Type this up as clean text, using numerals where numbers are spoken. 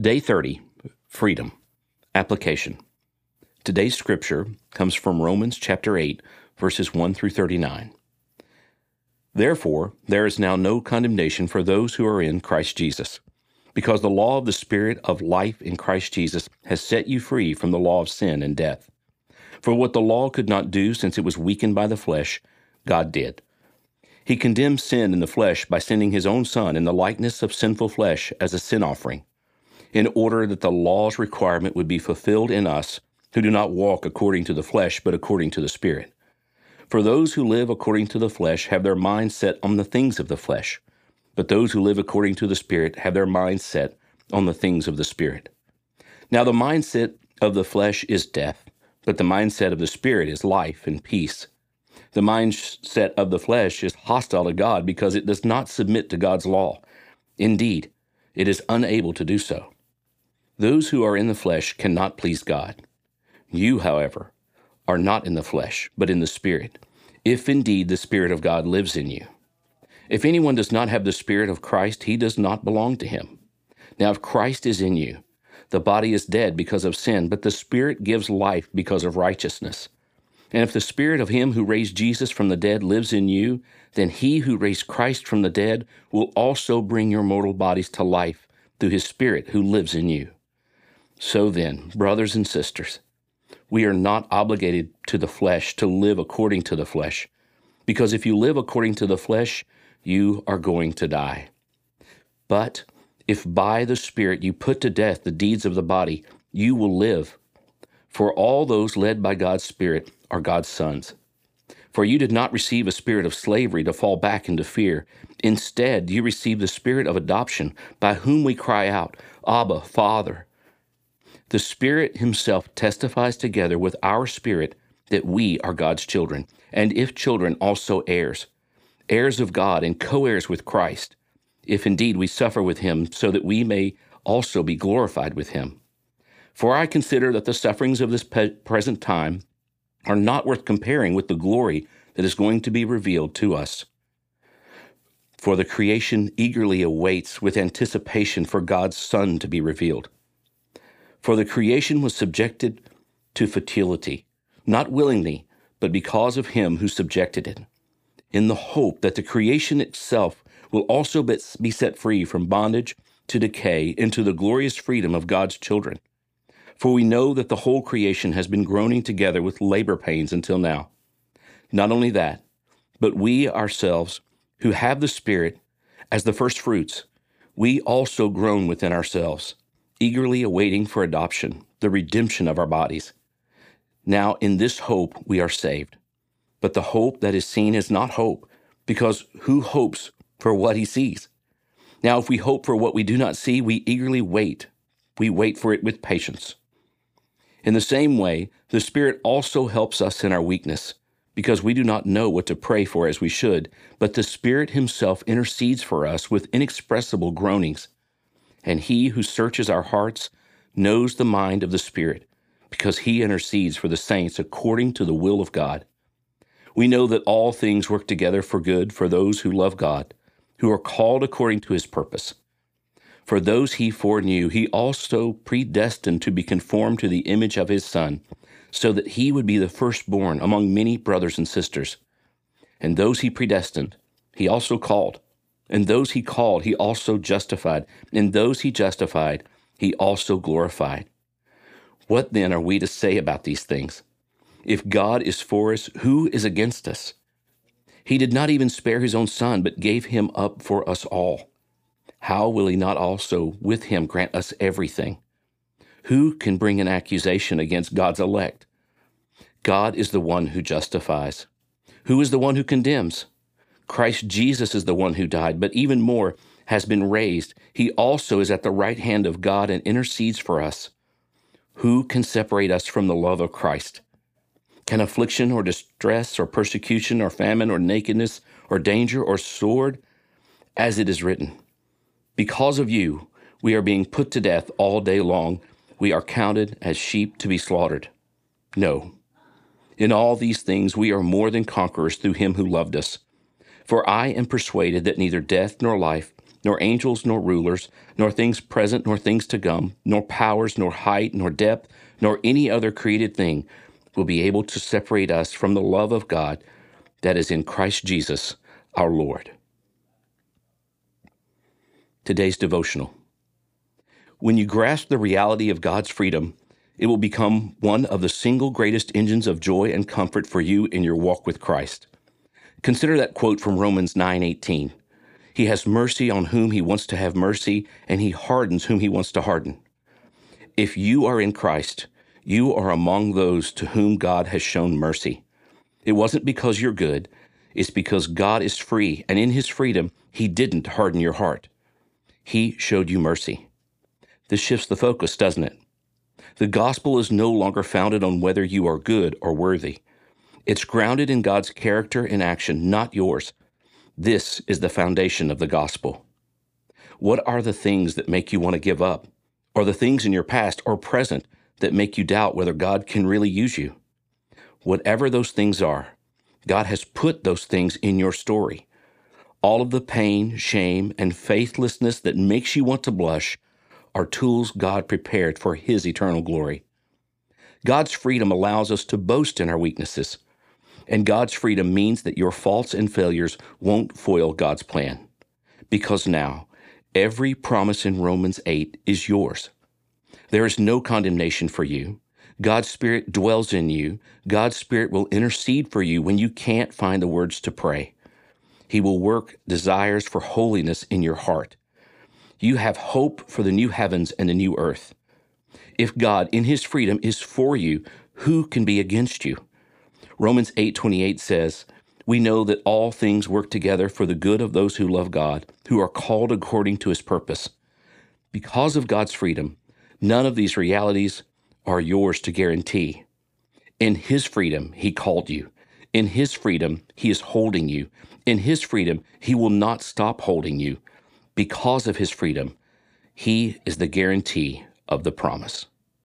Day 30, Freedom, Application. Today's scripture comes from Romans chapter 8, verses 1 through 39. Therefore, there is now no condemnation for those who are in Christ Jesus, because the law of the Spirit of life in Christ Jesus has set you free from the law of sin and death. For what the law could not do since it was weakened by the flesh, God did. He condemned sin in the flesh by sending his own Son in the likeness of sinful flesh as a sin offering, in order that the law's requirement would be fulfilled in us who do not walk according to the flesh, but according to the Spirit. For those who live according to the flesh have their mind set on the things of the flesh, but those who live according to the Spirit have their mind set on the things of the Spirit. Now the mindset of the flesh is death, but the mindset of the Spirit is life and peace. The mindset of the flesh is hostile to God because it does not submit to God's law. Indeed, it is unable to do so. Those who are in the flesh cannot please God. You, however, are not in the flesh, but in the Spirit, if indeed the Spirit of God lives in you. If anyone does not have the Spirit of Christ, he does not belong to him. Now, if Christ is in you, the body is dead because of sin, but the Spirit gives life because of righteousness. And if the Spirit of him who raised Jesus from the dead lives in you, then he who raised Christ from the dead will also bring your mortal bodies to life through his Spirit who lives in you. So then, brothers and sisters, we are not obligated to the flesh to live according to the flesh, because if you live according to the flesh, you are going to die. But if by the Spirit you put to death the deeds of the body, you will live. For all those led by God's Spirit are God's sons. For you did not receive a spirit of slavery to fall back into fear. Instead, you received the Spirit of adoption, by whom we cry out, Abba, Father. The Spirit himself testifies together with our spirit that we are God's children, and if children, also heirs, heirs of God and co-heirs with Christ, if indeed we suffer with him, so that we may also be glorified with him. For I consider that the sufferings of this present time are not worth comparing with the glory that is going to be revealed to us. For the creation eagerly awaits with anticipation for God's Son to be revealed. For the creation was subjected to futility, not willingly, but because of him who subjected it, in the hope that the creation itself will also be set free from bondage to decay into the glorious freedom of God's children. For we know that the whole creation has been groaning together with labor pains until now. Not only that, but we ourselves, who have the Spirit as the first fruits, we also groan within ourselves, eagerly awaiting for adoption, the redemption of our bodies. Now in this hope we are saved. But the hope that is seen is not hope, because who hopes for what he sees? Now if we hope for what we do not see, we eagerly wait. We wait for it with patience. In the same way, the Spirit also helps us in our weakness, because we do not know what to pray for as we should, but the Spirit himself intercedes for us with inexpressible groanings. And he who searches our hearts knows the mind of the Spirit, because he intercedes for the saints according to the will of God. We know that all things work together for good for those who love God, who are called according to his purpose. For those he foreknew, he also predestined to be conformed to the image of his Son, so that he would be the firstborn among many brothers and sisters. And those he predestined, he also called. And those he called, he also justified. And those he justified, he also glorified. What then are we to say about these things? If God is for us, who is against us? He did not even spare his own Son, but gave him up for us all. How will he not also with him grant us everything? Who can bring an accusation against God's elect? God is the one who justifies. Who is the one who condemns? Christ Jesus is the one who died, but even more has been raised. He also is at the right hand of God and intercedes for us. Who can separate us from the love of Christ? Can affliction or distress or persecution or famine or nakedness or danger or sword? As it is written, because of you, we are being put to death all day long. We are counted as sheep to be slaughtered. No, in all these things, we are more than conquerors through him who loved us. For I am persuaded that neither death nor life, nor angels, nor rulers, nor things present, nor things to come, nor powers, nor height, nor depth, nor any other created thing will be able to separate us from the love of God that is in Christ Jesus, our Lord. Today's devotional. When you grasp the reality of God's freedom, it will become one of the single greatest engines of joy and comfort for you in your walk with Christ. Consider that quote from Romans 9:18. He has mercy on whom he wants to have mercy, and he hardens whom he wants to harden. If you are in Christ, you are among those to whom God has shown mercy. It wasn't because you're good. It's because God is free, and in his freedom, he didn't harden your heart. He showed you mercy. This shifts the focus, doesn't it? The gospel is no longer founded on whether you are good or worthy. It's grounded in God's character and action, not yours. This is the foundation of the gospel. What are the things that make you want to give up? Or the things in your past or present that make you doubt whether God can really use you? Whatever those things are, God has put those things in your story. All of the pain, shame, and faithlessness that makes you want to blush are tools God prepared for his eternal glory. God's freedom allows us to boast in our weaknesses. And God's freedom means that your faults and failures won't foil God's plan. Because now, every promise in Romans 8 is yours. There is no condemnation for you. God's Spirit dwells in you. God's Spirit will intercede for you when you can't find the words to pray. He will work desires for holiness in your heart. You have hope for the new heavens and the new earth. If God, in his freedom, is for you, who can be against you? Romans 8:28 says, "We know that all things work together for the good of those who love God, who are called according to his purpose." Because of God's freedom, none of these realities are yours to guarantee. In his freedom, he called you. In his freedom, he is holding you. In his freedom, he will not stop holding you. Because of his freedom, he is the guarantee of the promise.